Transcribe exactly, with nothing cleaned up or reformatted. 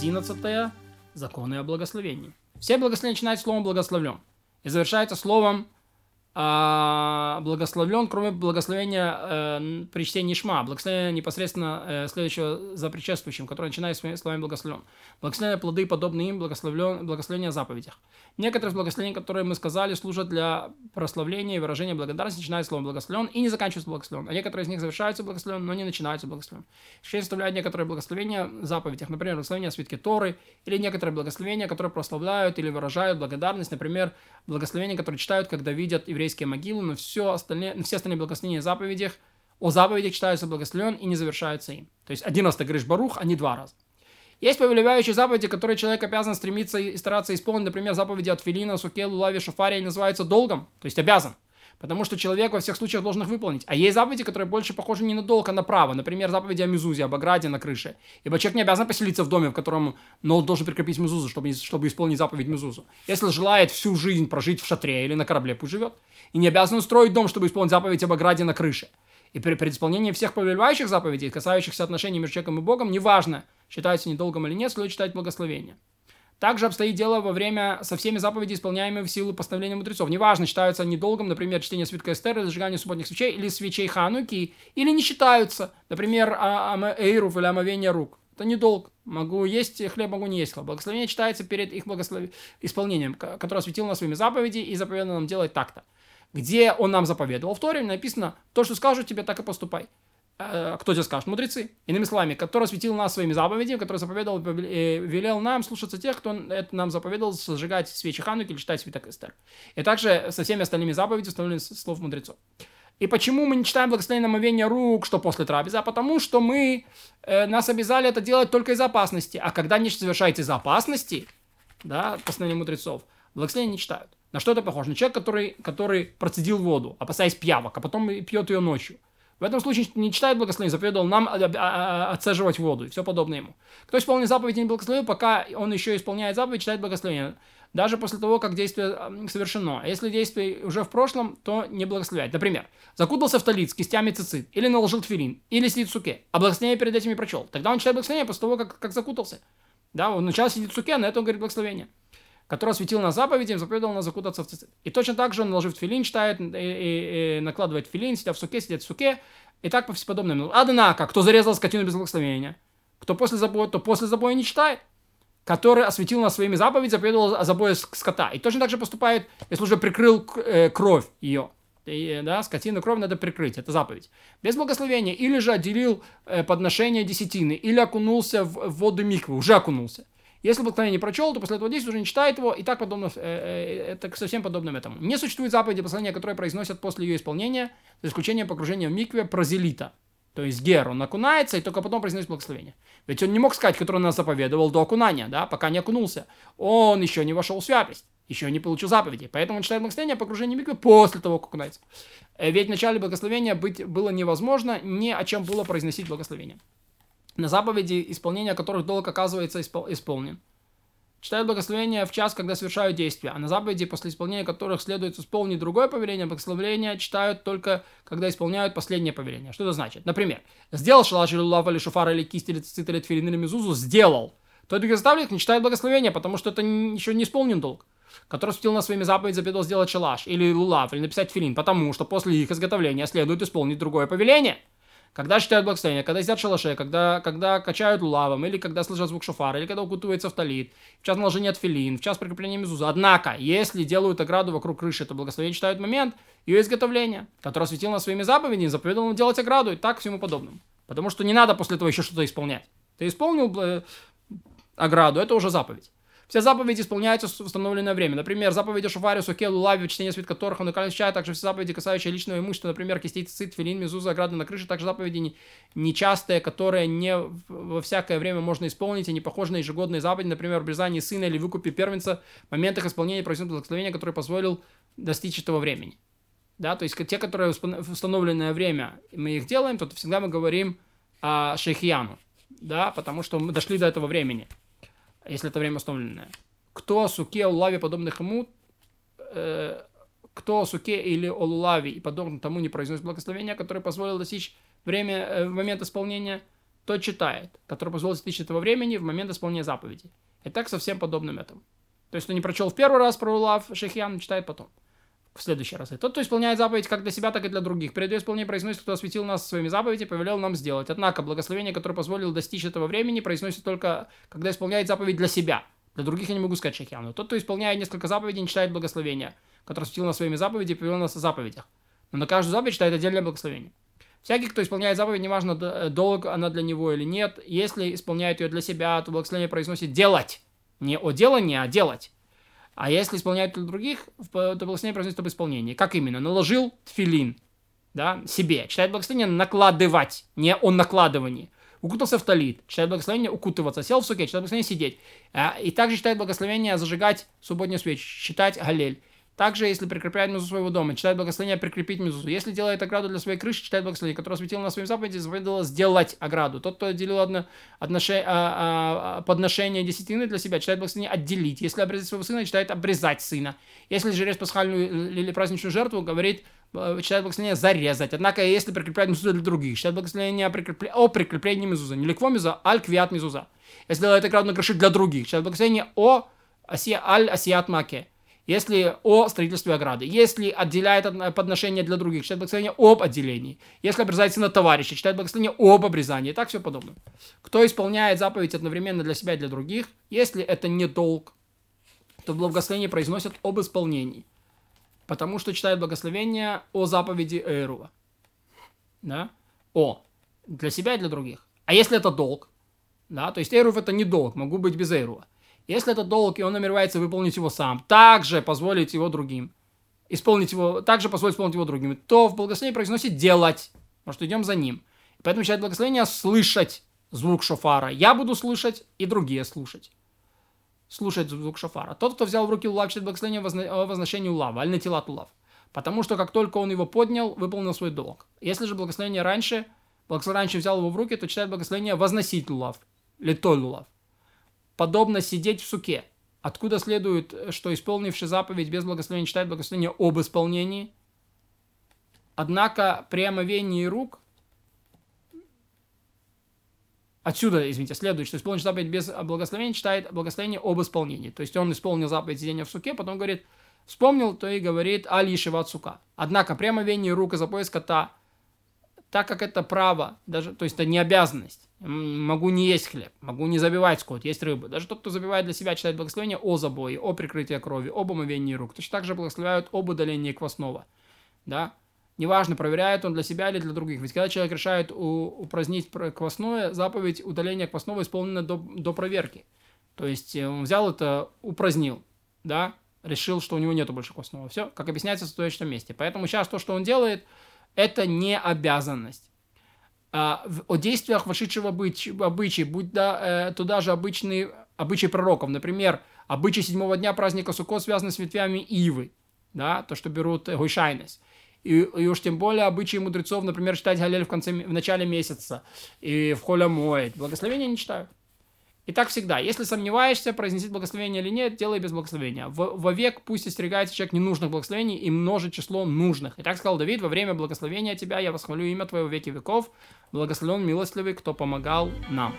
одиннадцатая. Законы о благословении. Все благословения начинают словом «благословлен» и завершаются словом э, «благословлен», кроме благословения э, при чтении Шма, благословения непосредственно э, следующего за предшествующим, которое начинается своими словами «благословлен». Благословения плоды, подобные им, благословения о заповедях. Некоторые из благословений, которые мы сказали, служат для прославления и выражения благодарности, начинают словом «благословлен» и не заканчиваются «благословлен». А некоторые из них завершаются «благословлен», но не начинаются «благословлен». Исключение составляют некоторые благословения в заповедях, например, благословения о свитке Торы, или некоторые благословения, которые прославляют или выражают благодарность, например, благословения, которые читают, когда видят еврейские могилы, но все остальные, все остальные благословения в заповедях, о заповедях читаются «благословлен» и не завершаются им. То есть один раз ты говоришь «барух», а не два раза. Есть повелевающие заповеди, которые человек обязан стремиться и стараться исполнить. Например, заповеди от филина, сукелу, лави, шуфария, они называются долгом, то есть обязан. Потому что человек во всех случаях должен их выполнить. А есть заповеди, которые больше похожи не на долг, а на право. Например, заповеди о мезузе, об ограде на крыше. Ибо человек не обязан поселиться в доме, в котором, но он должен прикрепить мезузу, чтобы, чтобы исполнить заповедь мезузу. Если желает всю жизнь прожить в шатре или на корабле, пусть живет. И не обязан устроить дом, чтобы исполнить заповедь об ограде на крыше. И при, при исполнении всех повелевающих заповедей, касающихся отношений между человеком и Богом, неважно, считается недолгом или нет, следует читать благословение. Также обстоит дело во время со всеми заповедями, исполняемыми в силу постановления мудрецов. Неважно, считаются они долгом, например, чтение свитка Эстера, зажигание субботних свечей или свечей Хануки, или не считаются, например, эйруф или омовение рук. Это недолг. Могу есть хлеб, могу не есть хлеб. Благословение читается перед их благослов... исполнением, которое осветил нас своими заповедями и заповедано нам делать так-то. Где он нам заповедовал? В Торе написано: то, что скажут тебе, так и поступай. Кто тебе скажет? Мудрецы. Иными словами, который осветил нас своими заповедями, который заповедовал, велел нам слушаться тех, кто это нам заповедовал, сжигать свечи Хануки или читать свиток Эстер. И также со всеми остальными заповедями установлены слов мудрецов. И почему мы не читаем благословение на омовение рук, что после трапезы? А потому что мы, э, нас обязали это делать только из-за опасности. А когда нечто совершается из-за опасности, да, постановление мудрецов, благословение не читают. На что это похоже? На человека, который, который процедил воду, опасаясь пиявок, а потом пьет ее ночью. В этом случае не читает благословение, заповедовал нам отцеживать воду и все подобное ему. Кто исполнит заповедь и не благословил, пока он еще исполняет заповедь, читает благословение, даже после того, как действие совершено. А если действие уже в прошлом, то не благословляет. Например, закутался в талит с кистями цицит, или наложил тфилин, или сидит в суке, а благословение перед этим не прочел. Тогда он читает благословение после того, как, как закутался. Да, он сначала сидит в суке, а на это он говорит благословение, который осветил на заповеди, заповедовал нас закутаться в цицит. И точно так же он, наложив тфилин, читает, и, и, и накладывает тфилин, сидя в суке, сидит в суке, и так по всеподобному. Однако, кто зарезал скотину без благословения, кто после забоя, то после забоя не читает, который осветил нас своими заповедями, заповедовал о забое скота. И точно так же поступает, если уже прикрыл кровь ее. И, да, скотину кровь надо прикрыть, это заповедь. Без благословения, или же отделил подношение десятины, или окунулся в воду миквы, уже окунулся. Если благословение не прочел, то после этого действия уже не читает его, и так подобно, э, это совсем подобно этому. Не существует заповеди благословения, которые произносят после ее исполнения, за исключением погружения в микве прозелита. То есть гер, он окунается, и только потом произносит благословение. Ведь он не мог сказать, который он нас заповедовал до окунания, да, пока не окунулся. Он еще не вошел в святость, еще не получил заповеди. Поэтому он читает благословение о погружении в микве после того, как окунается. Ведь в начале благословения быть было невозможно, ни о чем было произносить благословение. На заповеди, исполнение которых долг оказывается испол- исполнен. Читают благословение в час, когда совершают действия, а на заповеди, после исполнения которых следует исполнить другое повеление, благословение читают только, когда исполняют последнее повеление. Что это значит? Например, сделал шалаш или лав, или шуфар, или кисть, или цицит, или тфилин, или мезузу, сделал. Тот, кто заставляет, не читает благословение, потому что это еще не исполнен долг, который осветил нас своими заповедями, запретил сделать шалаш, или лулав, или написать тфилин, потому что после их изготовления следует исполнить другое повеление. Когда читают благословение, когда сидят в шалаше, когда, когда качают лавом, или когда слышат звук шофара, или когда укутывается в талит, в час наложения тфилин, в час прикрепления мезуза. Однако, если делают ограду вокруг крыши, то благословение читают момент ее изготовления, который осветил нас своими заповедями, заповедовал нам делать ограду и так всему подобному. Потому что не надо после этого еще что-то исполнять. Ты исполнил ограду, это уже заповедь. Все заповеди исполняются в установленное время. Например, заповеди Шуфари, Сукелу, Лави, чтение свитка Торы, Ханукального чая, также все заповеди, касающиеся личного имущества, например, кистей, цицит, тфилин, мезуза, ограды на крыше, также заповеди нечастые, которые не во всякое время можно исполнить, и не похожи на ежегодные заповеди, например, обрезание сына или выкупе первенца, в момент их исполнения произнесут благословение, которое позволил достичь этого времени. Да, то есть те, которые в установленное время мы их делаем, то всегда мы говорим о шейхьяну, да, потому что мы дошли до этого времени. Если это время установленное. Кто о суке, олулаве, подобных ему, э, кто о суке или олулаве и подобным тому не произносит благословения, которое позволило достичь время, э, в момент исполнения, кто читает, который позволил достичь этого времени в момент исполнения заповеди. И так со всем подобным этому. То есть, кто не прочел в первый раз про улав Шехьян, читает потом. В следующий раз. И тот, кто исполняет заповедь как для себя, так и для других. Перед ее исполнением произносится, кто осветил нас своими заповедями, повелел нам сделать. Однако, благословение, которое позволило достичь этого времени, произносится только, когда исполняет заповедь для себя. Для других я не могу сказать Шехьян. Но тот, кто исполняет несколько заповедей, не читает благословения, которое осветил нас своими заповедями, повелел нас о заповедях. Но на каждую заповедь читает отдельное благословение. Всякий, кто исполняет заповедь, неважно, долго она для него или нет, если исполняет ее для себя, то благословение произносит «делать». Не «о делании», а «делать». А если исполняет для других, то благословение произносит об исполнении. Как именно? Наложил тфилин, да, себе. Читает благословение «накладывать», не «о накладывании». Укутался в талит. Читает благословение «укутываться». Сел в суке. Читает благословение «сидеть». И также читает благословение «зажигать субботнюю свечу». Читать «галель». Также, если прикрепляет мезузу своего дома, читает благословение «прикрепить мезузу». Если делает ограду для своей крыши, читает благословение, которое осветило на своем заповеди, заповедовало сделать ограду. Тот, кто делил одно, одноше, а, а, подношение десятины для себя, читает благословение «отделить». Если обрезать своего сына, читает «обрезать сына». Если же режет пасхальную или праздничную жертву, говорит, читает благословение «зарезать». Однако, если прикрепляет мезузу для других, читает благословение о, прикрепле... о прикреплении мезуза. Не ликво мезуза, аль квиат мезуза. Если делает ограду на крыше для других, читает благословение о аси... аль асиат маке. Если о строительстве ограды, если отделяет подношение для других, читает благословение об отделении, если обрезает сына товарища, читает благословение об обрезании, и так все подобное. Кто исполняет заповедь одновременно для себя и для других, если это не долг, то благословение произносят об исполнении, потому что читает благословение о заповеди Эйрува, да, о, для себя и для других. А если это долг, да, то есть Эйрув это не долг, могу быть без Эйрува. Если это долг, и он намеревается выполнить его сам, также позволить его другим, исполнить его, также позволить исполнить его другим, то в благословении произносит «делать», потому что идем за ним. Поэтому читает благословение «слышать» звук шофара. Я буду слышать, и другие слушать. Слушать звук шофара. Тот, кто взял в руки улав, читает благословение о возношении улава, аль-натилат улав. Потому что как только он его поднял, выполнил свой долг. Если же благословение раньше, благословение раньше взял его в руки, то читает благословение «возносить улав», «летоль улав». Подобно сидеть в суке. Откуда следует, что исполнивший заповедь без благословения читает благословение об исполнении? Однако при омовении рук... Отсюда, извините, следует, что исполнивший заповедь без благословения читает благословение об исполнении. То есть он исполнил заповедь сидения в суке, потом говорит, вспомнил, то и говорит аль ешиват сука. Однако при омовении рук из-за пояса кота, так как это право, даже, то есть это не обязанность, могу не есть хлеб, могу не забивать скот, есть рыбу. Даже тот, кто забивает для себя, читает благословение о забое, о прикрытии крови, об омовении рук. Точно так же благословляют об удалении квасного. Да? Неважно, проверяет он для себя или для других. Ведь когда человек решает упразднить квасное, заповедь удаления квасного исполнена до, до проверки. То есть он взял это, упразднил, да? Решил, что у него нету больше квасного. Все, как объясняется в стоящем месте. Поэтому сейчас то, что он делает, это не обязанность. А, в, о действиях вошедшего обычая, будь да, э, туда же обычные обычаи пророков. Например, обычаи седьмого дня праздника Суккот связаны с ветвями ивы, да, то, что берут э, гойшайнес. И, и уж тем более обычаи мудрецов, например, читать галель в, конце, в начале месяца и в холя моэд. Благословения не читают. И так всегда. Если сомневаешься, произнеси благословение или нет, делай без благословения. В, вовек пусть остерегается человек ненужных благословений и множит число нужных. И так сказал Давид, во время благословения тебя я восхвалю имя твоего веки веков. Благословен милостливый, кто помогал нам.